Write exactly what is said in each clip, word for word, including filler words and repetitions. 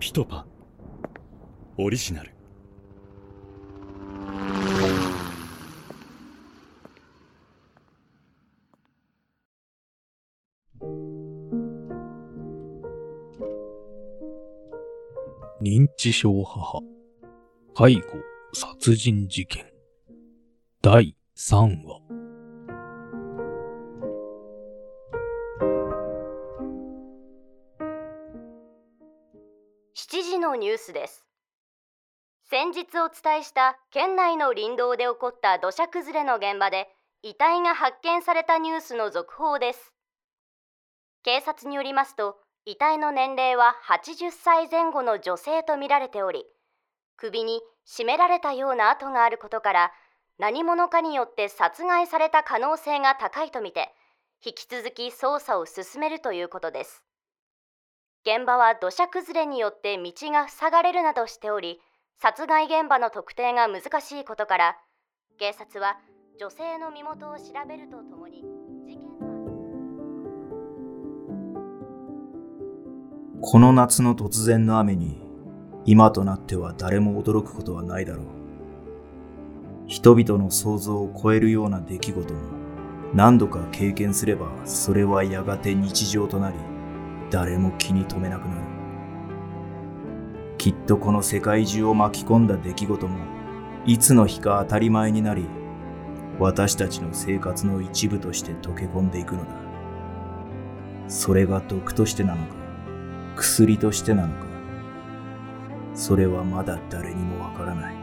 ピトパオリジナル。認知症母、介護殺人事件だいさんわ。しちじのニュースです。先日お伝えした県内の林道で起こった土砂崩れの現場で遺体が発見されたニュースの続報です。警察によりますと、遺体の年齢ははちじゅっさいぜん後の女性とみられており、首に絞められたような痕があることから、何者かによって殺害された可能性が高いとみて、引き続き捜査を進めるということです。現場は土砂崩れによって道が塞がれるなどしており、殺害現場の特定が難しいことから、警察は女性の身元を調べるとともに、この夏の突然の雨に、今となっては誰も驚くことはないだろう。人々の想像を超えるような出来事も何度か経験すれば、それはやがて日常となり、誰も気に留めなくなる。きっとこの世界中を巻き込んだ出来事も、いつの日か当たり前になり、私たちの生活の一部として溶け込んでいくのだ。それが毒としてなのか、薬としてなのか、それはまだ誰にもわからない。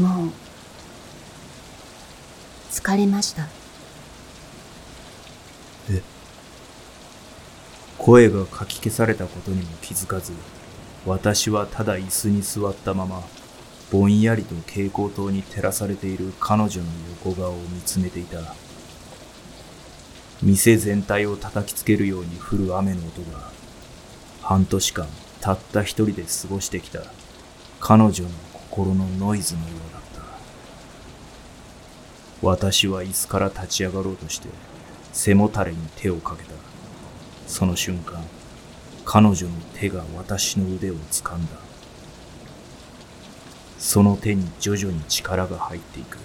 もう疲れました。え声がかき消されたことにも気づかず、私はただ椅子に座ったまま、ぼんやりと蛍光灯に照らされている彼女の横顔を見つめていた。店全体を叩きつけるように降る雨の音が、半年間たった一人で過ごしてきた彼女の心のノイズのようだった。私は椅子から立ち上がろうとして、背もたれに手をかけた。その瞬間、彼女の手が私の腕を掴んだ。その手に徐々に力が入っていく。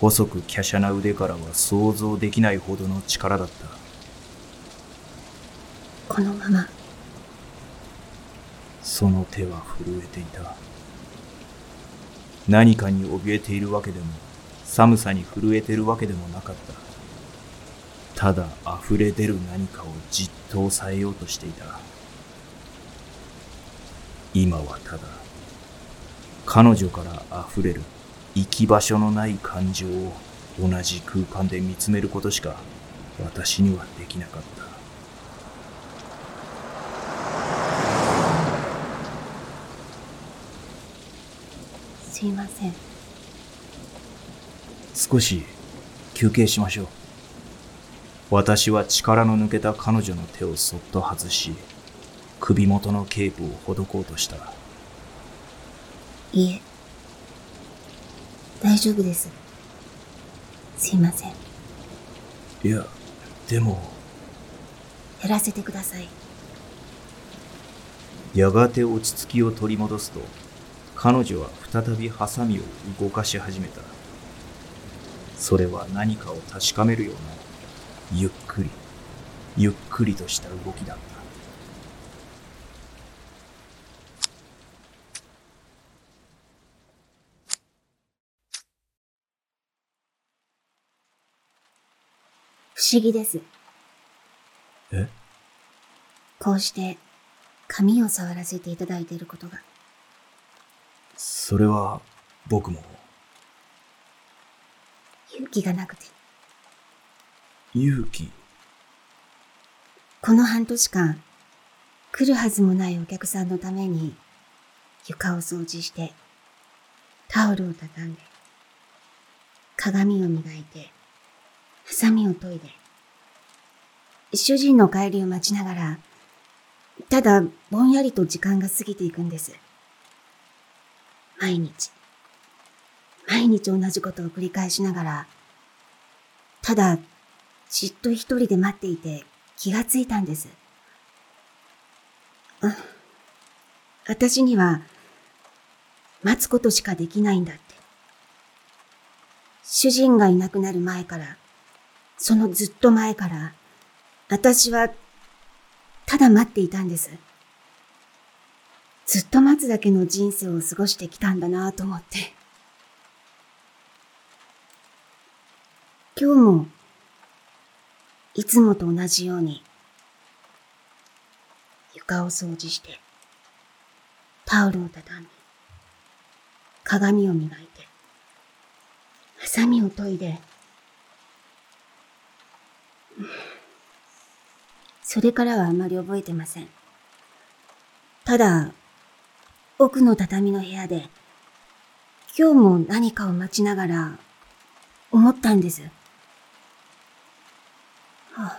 細く華奢な腕からは想像できないほどの力だった。このまま。その手は震えていた。何かに怯えているわけでも、寒さに震えているわけでもなかった。ただ溢れ出る何かをじっと抑えようとしていた。今はただ彼女から溢れる行き場所のない感情を同じ空間で見つめることしか私にはできなかった。すいません。少し休憩しましょう。私は力の抜けた彼女の手をそっと外し、首元のケープをほどこうとした。いえ、大丈夫です。すいません。いや、でも。減らせてください。やがて落ち着きを取り戻すと、彼女は再びハサミを動かし始めた。それは何かを確かめるような、ゆっくり、ゆっくりとした動きだった。不思議です。え？こうして髪を触らせていただいていることが。それは僕も。勇気がなくて。勇気？この半年間、来るはずもないお客さんのために床を掃除して、タオルを畳んで、鏡を磨いて、ハサミを研いで、主人の帰りを待ちながら、ただぼんやりと時間が過ぎていくんです。毎日毎日同じことを繰り返しながら、ただじっと一人で待っていて気がついたんです。うん、私には待つことしかできないんだって。主人がいなくなる前から、そのずっと前から、私はただ待っていたんです。ずっと待つだけの人生を過ごしてきたんだなぁと思って。今日も、いつもと同じように、床を掃除して、タオルを畳み、鏡を磨いて、ハサミを研いで、それからはあまり覚えてません。ただ、奥の畳の部屋で、今日も何かを待ちながら、思ったんです。はあ、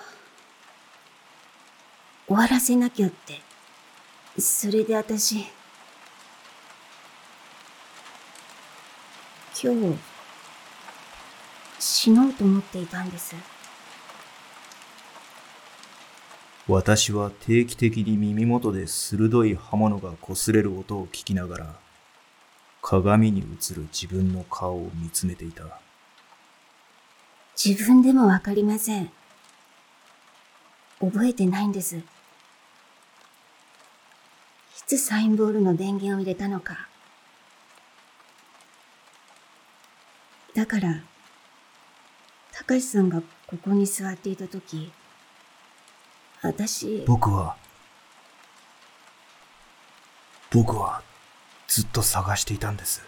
終わらせなきゃって、それで私、今日、死のうと思っていたんです。私は定期的に耳元で鋭い刃物が擦れる音を聞きながら、鏡に映る自分の顔を見つめていた。自分でもわかりません。覚えてないんです。いつサインボールの電源を入れたのか。だから、高橋さんがここに座っていたとき、私…僕は、僕はずっと探していたんです。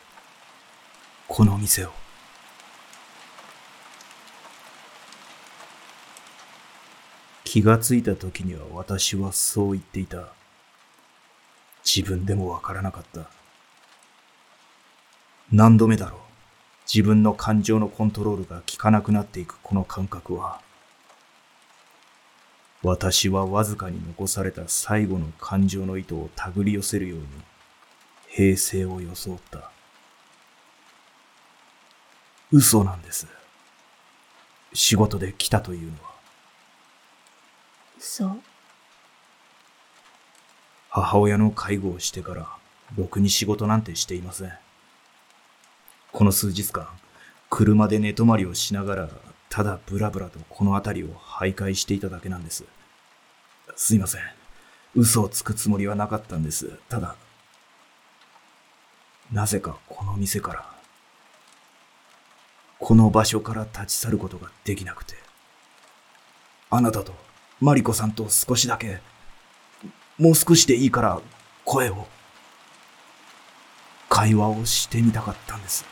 この店を。気がついた時には私はそう言っていた。自分でもわからなかった。何度目だろう。自分の感情のコントロールが効かなくなっていくこの感覚は、私はわずかに残された最後の感情の糸を手繰り寄せるように平静を装った。嘘なんです。仕事で来たというのは。そう。母親の介護をしてからろくに仕事なんてしていません。この数日間、車で寝泊まりをしながらただブラブラとこの辺りを徘徊していただけなんです。すいません。嘘をつくつもりはなかったんです。ただ、なぜかこの店から、この場所から立ち去ることができなくて、あなたと、マリコさんと少しだけ、もう少しでいいから声を、会話をしてみたかったんです。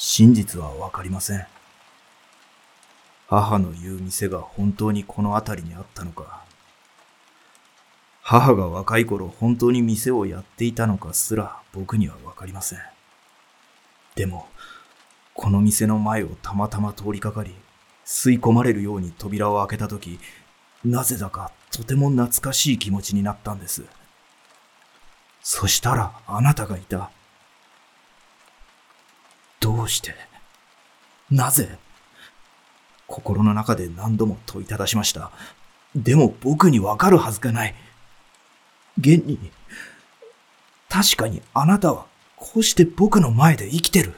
真実はわかりません。母の言う店が本当にこの辺りにあったのか、母が若い頃本当に店をやっていたのかすら僕にはわかりません。でも、この店の前をたまたま通りかかり、吸い込まれるように扉を開けたとき、なぜだかとても懐かしい気持ちになったんです。そしたらあなたがいた。どうして、なぜ、心の中で何度も問いただしました。でも僕にわかるはずがない。現に、確かにあなたは、こうして僕の前で生きてる。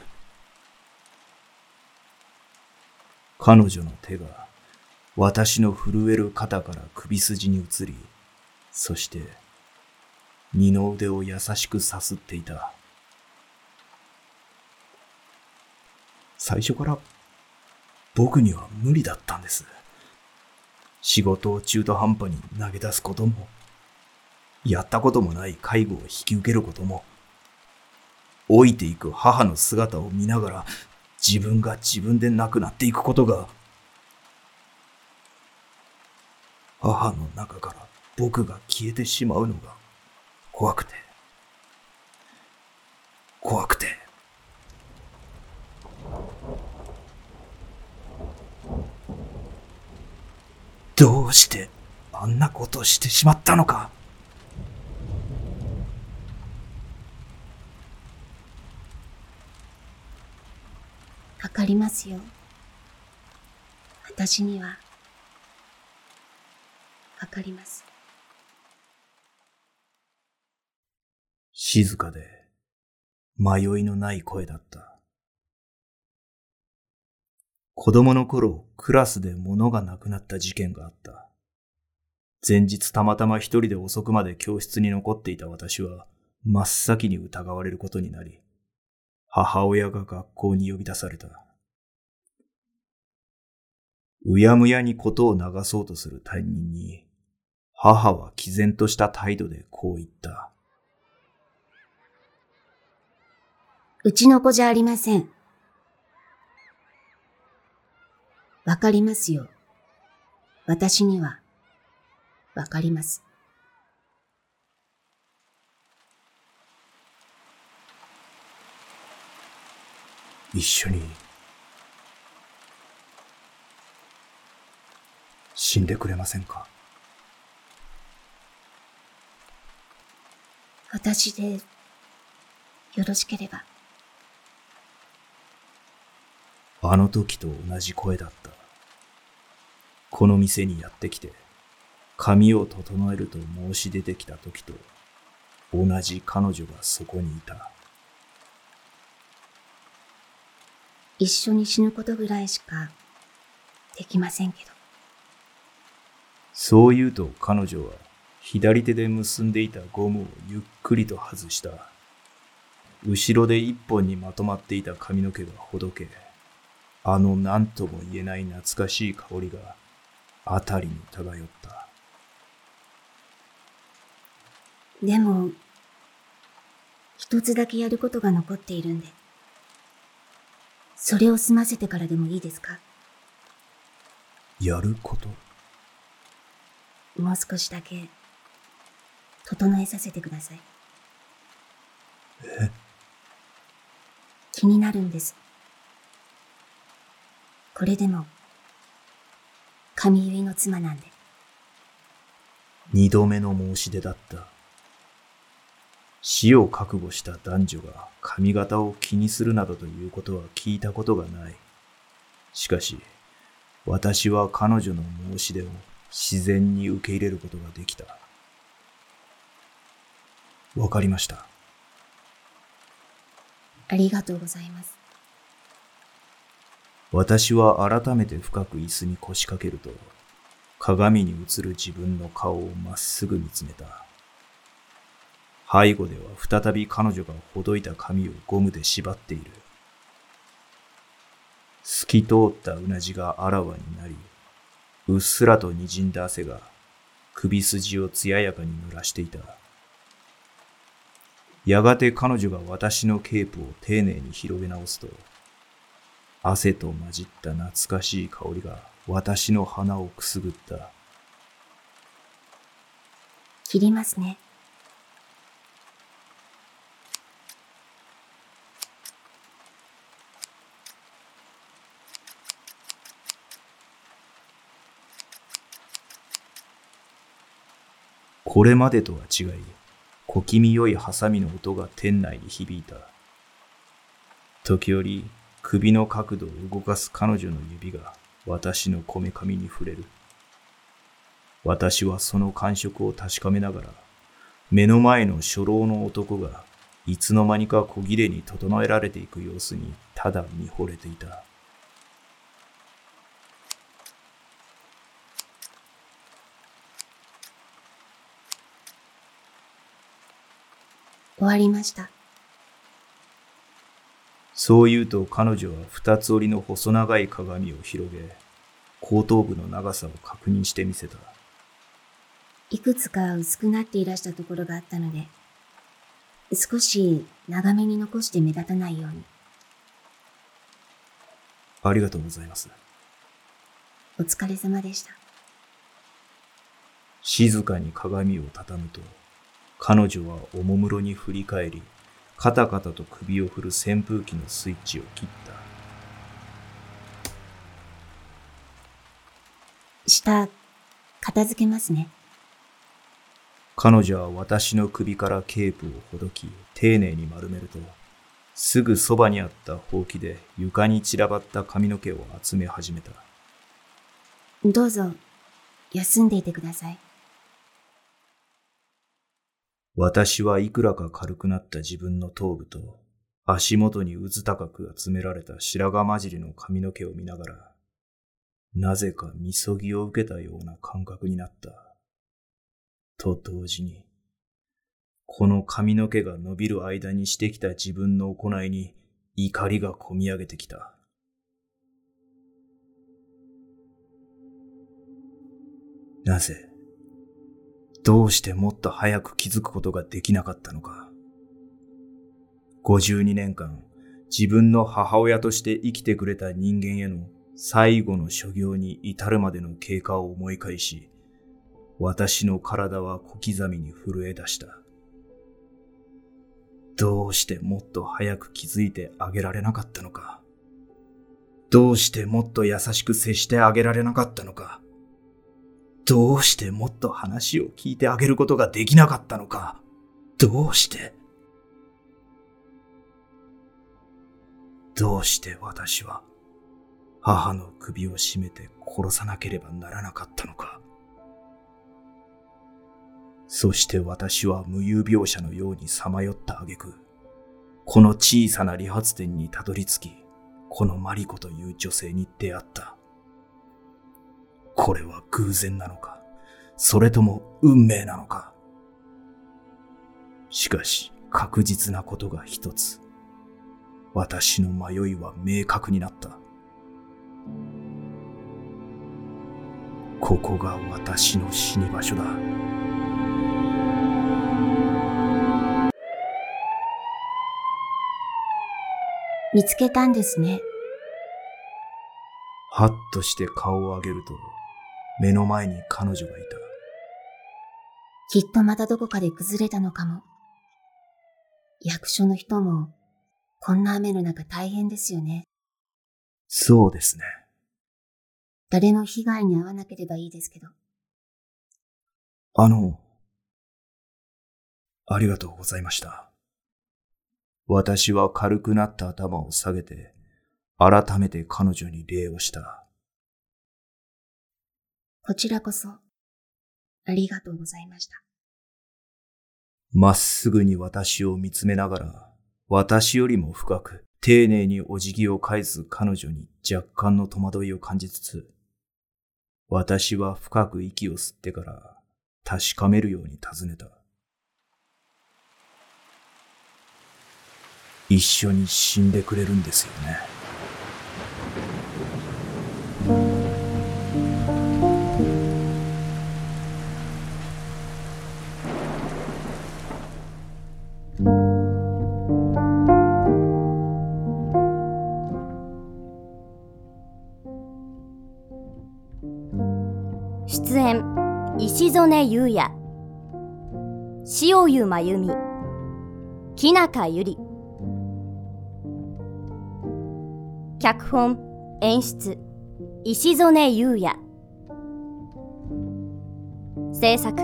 彼女の手が私の震える肩から首筋に移り、そして二の腕を優しくさすっていた。最初から僕には無理だったんです。仕事を中途半端に投げ出すことも、やったこともない介護を引き受けることも、老いていく母の姿を見ながら自分が自分でなくなっていくことが、母の中から僕が消えてしまうのが怖くて怖くてどうしてあんなことをしてしまったのか。かりますよ。私にはわかります。静かで迷いのない声だった。子供の頃、クラスで物がなくなった事件があった。前日たまたま一人で遅くまで教室に残っていた私は、真っ先に疑われることになり、母親が学校に呼び出された。うやむやにことを流そうとする担任に、母は毅然とした態度でこう言った。うちの子じゃありません。わかりますよ。私にはわかります。一緒に死んでくれませんか。私でよろしければ。あの時と同じ声だった。この店にやってきて、髪を整えると申し出てきた時と同じ彼女がそこにいた。一緒に死ぬことぐらいしかできませんけど。そう言うと彼女は左手で結んでいたゴムをゆっくりと外した。後ろで一本にまとまっていた髪の毛がほどけ、あの何とも言えない懐かしい香りがあたりに漂った。でも、一つだけやることが残っているんで。それを済ませてからでもいいですか？やること？もう少しだけ、整えさせてください。え？気になるんです。これでも、髪結いの妻なんで。二度目の申し出だった。死を覚悟した男女が髪型を気にするなどということは聞いたことがない。しかし、私は彼女の申し出を自然に受け入れることができた。わかりました。ありがとうございます。私は改めて深く椅子に腰掛けると、鏡に映る自分の顔をまっすぐ見つめた。背後では再び彼女がほどいた髪をゴムで縛っている。透き通ったうなじがあらわになり、うっすらと滲んだ汗が首筋を艶やかに濡らしていた。やがて彼女が私のケープを丁寧に広げ直すと、汗と混じった懐かしい香りが私の鼻をくすぐった。切りますね。これまでとは違い、小気味よいハサミの音が店内に響いた。時折、首の角度を動かす彼女の指が私のこめかみに触れる。私はその感触を確かめながら、目の前の初老の男がいつの間にか小切れに整えられていく様子にただ見惚れていた。終わりました。そう言うと彼女は二つ折りの細長い鏡を広げ、後頭部の長さを確認してみせた。いくつか薄くなっていらしたところがあったので、少し長めに残して目立たないように。ありがとうございます。お疲れ様でした。静かに鏡を畳むと、彼女はおもむろに振り返り、カタカタと首を振る扇風機のスイッチを切った。下、片付けますね。彼女は私の首からケープをほどき、丁寧に丸めると、すぐそばにあったほうきで床に散らばった髪の毛を集め始めた。どうぞ、休んでいてください。私はいくらか軽くなった自分の頭部と、足元にうず高く集められた白髪混じりの髪の毛を見ながら、なぜかみそぎを受けたような感覚になった。と同時に、この髪の毛が伸びる間にしてきた自分の行いに怒りがこみ上げてきた。なぜ、どうしてもっと早く気づくことができなかったのか。ごじゅうにねんかん、自分の母親として生きてくれた人間への最後の所業に至るまでの経過を思い返し、私の体は小刻みに震え出した。どうしてもっと早く気づいてあげられなかったのか。どうしてもっと優しく接してあげられなかったのか。どうしてもっと話を聞いてあげることができなかったのか。どうして。どうして私は母の首を絞めて殺さなければならなかったのか。そして私は無遊病者のようにさまよった挙句、この小さな理髪店にたどり着き、このマリコという女性に出会った。これは偶然なのか、それとも運命なのか。しかし確実なことが一つ、私の迷いは明確になった。ここが私の死に場所だ。見つけたんですね。はっとして顔を上げると、目の前に彼女がいた。きっとまたどこかで崩れたのかも。役所の人も、こんな雨の中大変ですよね。そうですね。誰も被害に遭わなければいいですけど。あの、ありがとうございました。私は軽くなった頭を下げて、改めて彼女に礼をした。こちらこそ、ありがとうございました。まっすぐに私を見つめながら、私よりも深く、丁寧にお辞儀を返す彼女に若干の戸惑いを感じつつ、私は深く息を吸ってから確かめるように尋ねた。一緒に死んでくれるんですよね。出演、石曽根優也、塩湯真由美、木中ゆり。脚本・演出石曽根優也、制作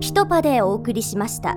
ピトパでお送りしました。